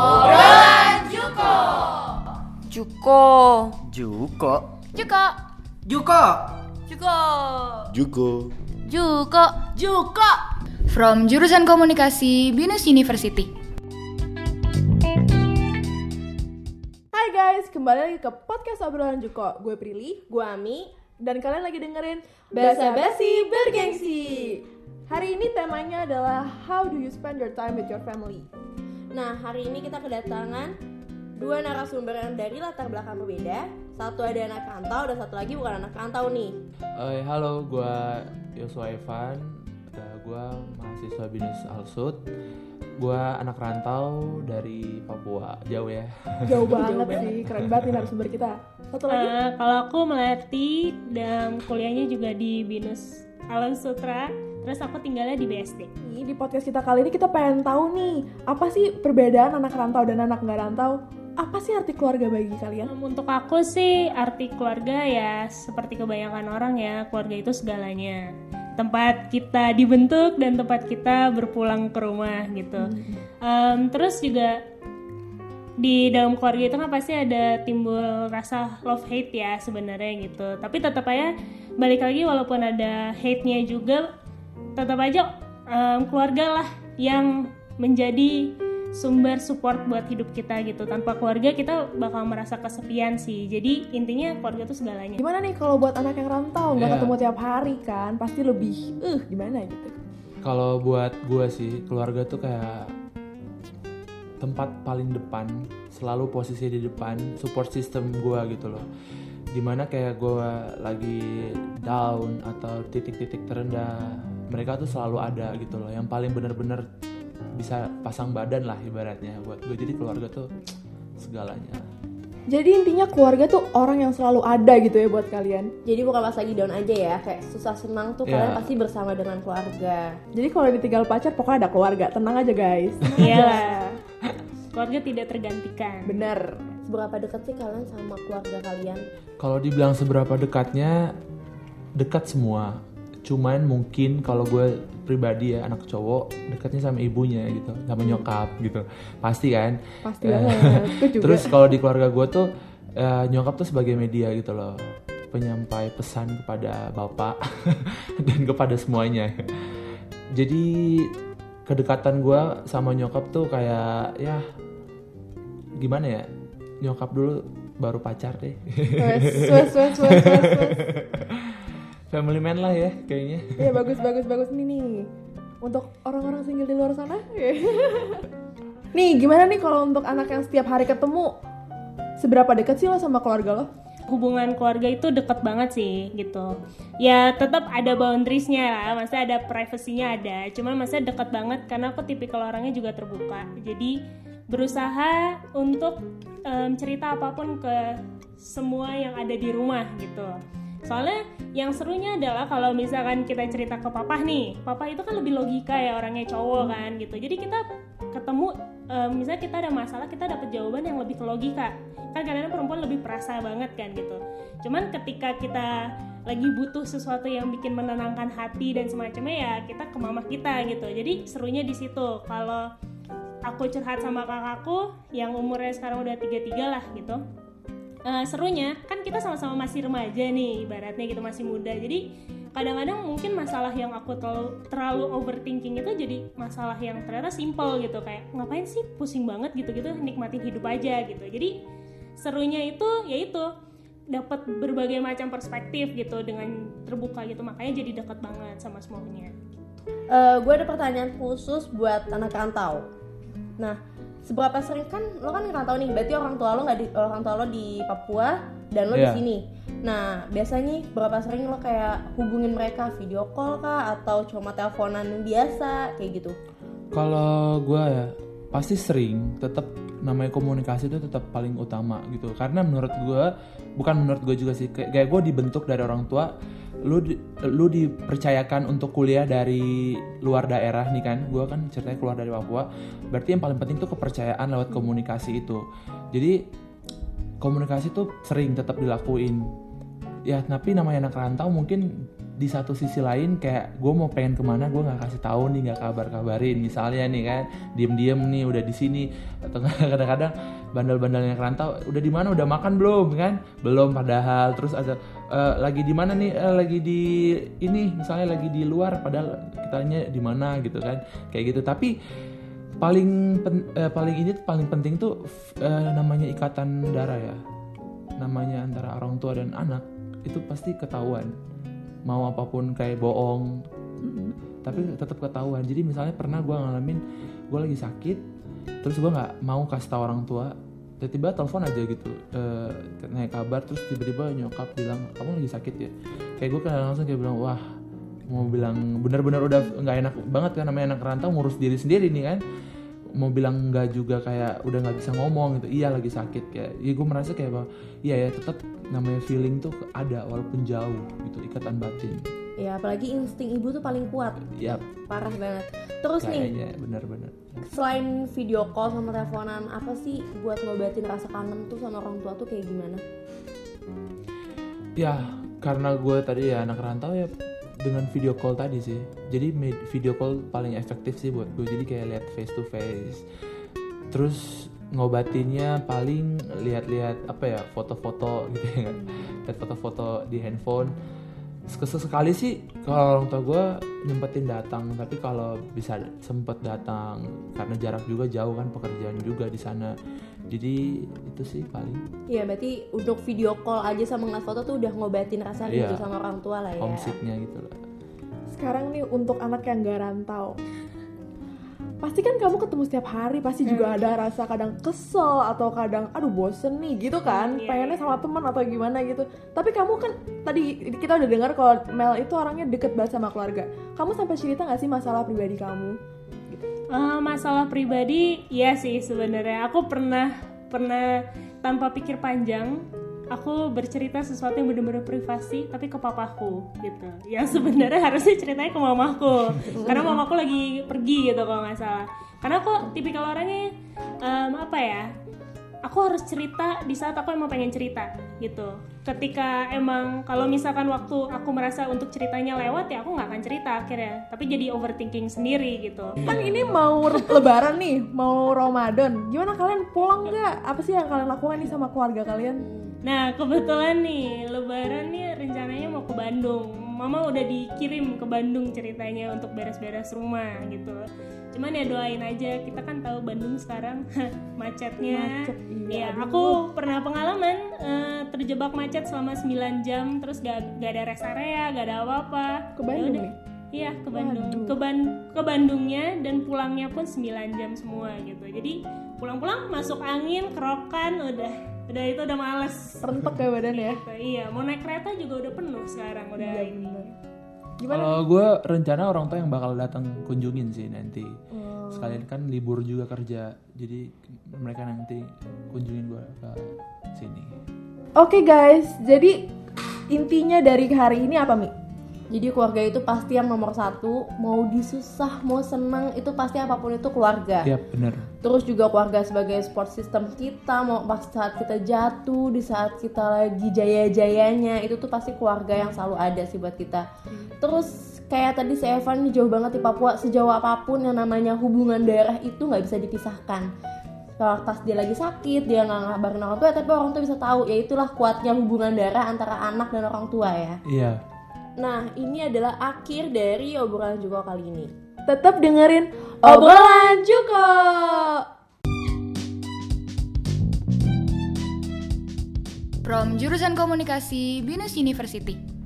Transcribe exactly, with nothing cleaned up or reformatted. Obrolan Juko. Juko. Juko. Juko. Juko. Juko. Juko. Juko. Juko. From Jurusan Komunikasi Binus University. Hai guys, kembali lagi ke podcast Obrolan Juko. Gue Prilly, gue Ami, dan kalian lagi dengerin Basa-basi Bergengsi. Hari ini temanya adalah how do you spend your time with your family. Nah, hari ini kita kedatangan dua narasumber yang dari latar belakang berbeda. Satu ada anak rantau dan satu lagi bukan anak rantau nih. Hey, halo, gue Yosua Evan. Gue mahasiswa BINUS ALSUT. Gue anak rantau dari Papua, jauh ya. Jauh banget sih, keren banget nih narasumber kita. Satu lagi. Uh, kalau aku Melati dan kuliahnya juga di BINUS ALSUT. Terus aku tinggalnya di B S D. Di podcast kita kali ini kita pengen tahu nih, apa sih perbedaan anak rantau dan anak nggak rantau? Apa sih arti keluarga bagi kalian? Untuk aku sih arti keluarga ya seperti kebanyakan orang ya, keluarga itu segalanya. Tempat kita dibentuk dan tempat kita berpulang ke rumah gitu. Hmm. Um, terus juga di dalam keluarga itu kan pasti ada timbul rasa love hate ya sebenarnya gitu. Tapi tetap aja balik lagi walaupun ada hate-nya juga, tetap aja um, keluarga lah yang menjadi sumber support buat hidup kita gitu. Tanpa keluarga kita bakal merasa kesepian sih. Jadi intinya keluarga tuh segalanya. Gimana nih kalau buat anak yang rantau nggak yeah. ketemu tiap hari kan, pasti lebih uh gimana gitu. Kalau buat gue sih keluarga tuh kayak tempat paling depan, selalu posisi di depan, support system gue gitu loh. Dimana kayak gue lagi down atau titik-titik terendah, mereka tuh selalu ada gitu loh, yang paling benar-benar bisa pasang badan lah ibaratnya buat gue. Jadi keluarga tuh segalanya. Jadi intinya keluarga tuh orang yang selalu ada gitu ya buat kalian. Jadi bukan pas lagi down aja ya, kayak susah senang tuh yeah. kalian pasti bersama dengan keluarga. Jadi kalau ditinggal pacar pokoknya ada keluarga, tenang aja guys. Iya. Keluarga tidak tergantikan. Bener. Seberapa dekat sih kalian sama keluarga kalian? Kalau dibilang seberapa dekatnya, dekat semua. Cuman mungkin kalau gue pribadi ya anak cowok dekatnya sama ibunya gitu, sama nyokap gitu, pasti kan. Pasti banget. Uh, terus kalau di keluarga gue tuh uh, nyokap tuh sebagai media gitu loh, penyampai pesan kepada bapak dan kepada semuanya. Jadi kedekatan gue sama nyokap tuh kayak ya gimana ya, nyokap dulu baru pacar deh. Wes wes wes wes wes. Family man lah ya kayaknya. Iya bagus bagus bagus nih nih. Untuk orang-orang single di luar sana. Nih gimana nih kalau untuk anak yang setiap hari ketemu, seberapa dekat sih lo sama keluarga lo? Hubungan keluarga itu dekat banget sih gitu. Ya tetap ada boundariesnya lah, maksudnya ada privasinya ada. Cuma maksudnya dekat banget karena aku tipikal orangnya juga terbuka. Jadi berusaha untuk um, cerita apapun ke semua yang ada di rumah gitu. Soalnya yang serunya adalah kalau misalkan kita cerita ke papa nih, papa itu kan lebih logika ya, orangnya cowok kan gitu. Jadi kita ketemu, um, misalnya kita ada masalah, kita dapat jawaban yang lebih ke logika. Kan kadang-kadang perempuan lebih perasa banget kan gitu. Cuman ketika kita lagi butuh sesuatu yang bikin menenangkan hati dan semacamnya ya kita ke mama kita gitu. Jadi serunya di situ. Kalau aku curhat sama kakakku yang umurnya sekarang udah tiga puluh tiga lah gitu. Uh, serunya kan kita sama-sama masih remaja nih ibaratnya gitu, masih muda. Jadi kadang-kadang mungkin masalah yang aku terlalu, terlalu overthinking itu jadi masalah yang ternyata simple gitu, kayak ngapain sih pusing banget gitu-gitu, nikmatin hidup aja gitu. Jadi serunya itu yaitu dapat berbagai macam perspektif gitu dengan terbuka gitu, makanya jadi dekat banget sama semuanya. Uh, gue ada pertanyaan khusus buat anak rantau. Nah, seberapa sering kan lo kan ngerantau nih, berarti orang tua lo nggak di orang tua lo di Papua dan lo yeah. di sini. Nah biasanya berapa sering lo kayak hubungin mereka, video call kah atau cuma teleponan biasa kayak gitu? Kalau gue ya pasti sering, tetap namanya komunikasi itu tetap paling utama gitu. Karena menurut gue, bukan menurut gue juga sih, kayak gue dibentuk dari orang tua. Lu lu dipercayakan untuk kuliah dari luar daerah nih kan, gue kan ceritanya keluar dari Papua, berarti yang paling penting tuh kepercayaan lewat komunikasi itu. Jadi komunikasi tuh sering tetap dilakuin ya, tapi namanya anak rantau mungkin di satu sisi lain kayak gue mau pengen kemana gue nggak kasih tahu nih, nggak kabar-kabarin misalnya nih kan, diem-diem nih udah di sini, atau kadang-kadang bandel-bandelnya kerantau udah di mana, udah makan belum kan, belum padahal, terus ada e, lagi di mana nih, e, lagi di ini misalnya lagi di luar padahal kitanya di mana gitu kan, kayak gitu. Tapi paling pen, eh, paling ini paling penting tuh eh, namanya ikatan darah ya, namanya antara orang tua dan anak itu pasti ketahuan, mau apapun kayak bohong tapi tetap ketahuan. Jadi misalnya pernah gue ngalamin gue lagi sakit terus gue nggak mau kasih tahu orang tua, tiba-tiba telepon aja gitu, eh, naik kabar terus tiba-tiba nyokap bilang kamu lagi sakit ya, kayak gue kayak langsung kayak bilang wah, mau bilang benar-benar udah nggak enak banget kan, namanya anak rantau ngurus diri sendiri nih kan, mau bilang nggak juga kayak udah nggak bisa ngomong gitu, iya lagi sakit kayak, ya gue merasa kayak bahwa iya ya tetap namanya feeling tuh ada walaupun jauh gitu, ikatan batin. Ya apalagi insting ibu tuh paling kuat. Iya. Yep. Parah banget. Terus kayaknya, nih. Benar-benar. Selain video call sama teleponan, apa sih buat ngobatin rasa kangen tuh sama orang tua tuh kayak gimana? Ya karena gue tadi ya anak rantau ya, dengan video call tadi sih. Jadi video call paling efektif sih buat gue. Jadi kayak lihat face to face. Terus ngobatinnya paling lihat-lihat apa ya, foto-foto gitu ya kan. Lihat foto-foto di handphone. Sesekali sih kalau orang tua gue nyempetin datang, tapi kalau bisa sempet datang karena jarak juga jauh kan, pekerjaan juga di sana. Jadi itu sih paling. Iya, berarti untuk video call aja sama ngeliat foto tuh udah ngobatin rasa rindu, iya, sama orang tua lah ya. Homesicknya gitu lah. Sekarang nih untuk anak yang gak rantau, pasti kan kamu ketemu setiap hari, pasti hmm. juga ada rasa kadang kesel atau kadang aduh bosen nih gitu kan, hmm, iya, pengennya sama teman atau gimana gitu. Tapi kamu kan tadi kita udah dengar kalau Mel itu orangnya deket banget sama keluarga. Kamu sampai cerita nggak sih masalah pribadi kamu? Uh, masalah pribadi, ya sih sebenarnya aku pernah pernah tanpa pikir panjang aku bercerita sesuatu yang benar-benar privasi tapi ke papaku gitu. Yang sebenarnya harusnya ceritanya ke mamaku karena mamaku lagi pergi gitu kalau nggak salah. Karena aku tipikal orangnya um, apa ya? Aku harus cerita di saat aku emang pengen cerita gitu. Ketika emang kalau misalkan waktu aku merasa untuk ceritanya lewat ya aku nggak akan cerita akhirnya. Tapi jadi overthinking sendiri gitu. Kan ini mau lebaran nih, mau Ramadan. Gimana kalian pulang nggak? Apa sih yang kalian lakukan nih sama keluarga kalian? Nah kebetulan nih lebaran nih rencananya mau ke Bandung. Mama udah dikirim ke Bandung ceritanya untuk beres-beres rumah gitu. Cuman ya doain aja, kita kan tahu Bandung sekarang macetnya. Macet, iya. Ya, aku pernah pengalaman uh, terjebak macet selama sembilan jam, terus gak, gak ada rest area, gak ada apa-apa. Ke Bandung nih? Iya, ke Bandung. Ke, Ban- ke Bandungnya dan pulangnya pun sembilan jam semua gitu. Jadi pulang-pulang masuk angin, kerokan, udah udah itu udah males. Rentek ya badan ya? Gitu, iya, mau naik kereta juga udah penuh sekarang, udah iya, ini. Bener. Kalau gue rencana orang tua yang bakal datang kunjungin sih nanti, hmm. sekalian kan libur juga kerja, jadi mereka nanti kunjungin gue ke sini. Oke okay guys, jadi intinya dari hari ini apa Mi? Jadi keluarga itu pasti yang nomor satu, mau disusah mau seneng itu pasti apapun itu keluarga. Iya benar. Terus juga keluarga sebagai support system kita, mau pas saat kita jatuh, di saat kita lagi jaya-jayanya, itu tuh pasti keluarga yang selalu ada sih buat kita. Terus kayak tadi si Evan jauh banget di Papua, sejauh apapun yang namanya hubungan darah itu nggak bisa dipisahkan. Kalau tas dia lagi sakit, dia nggak ngabarin orang tua, tapi orang tua bisa tahu. Ya itulah kuatnya hubungan darah antara anak dan orang tua ya. Iya. Nah, ini adalah akhir dari Obrolan Juko kali ini. Tetap dengerin Obrolan Juko! From Jurusan Komunikasi Binus University.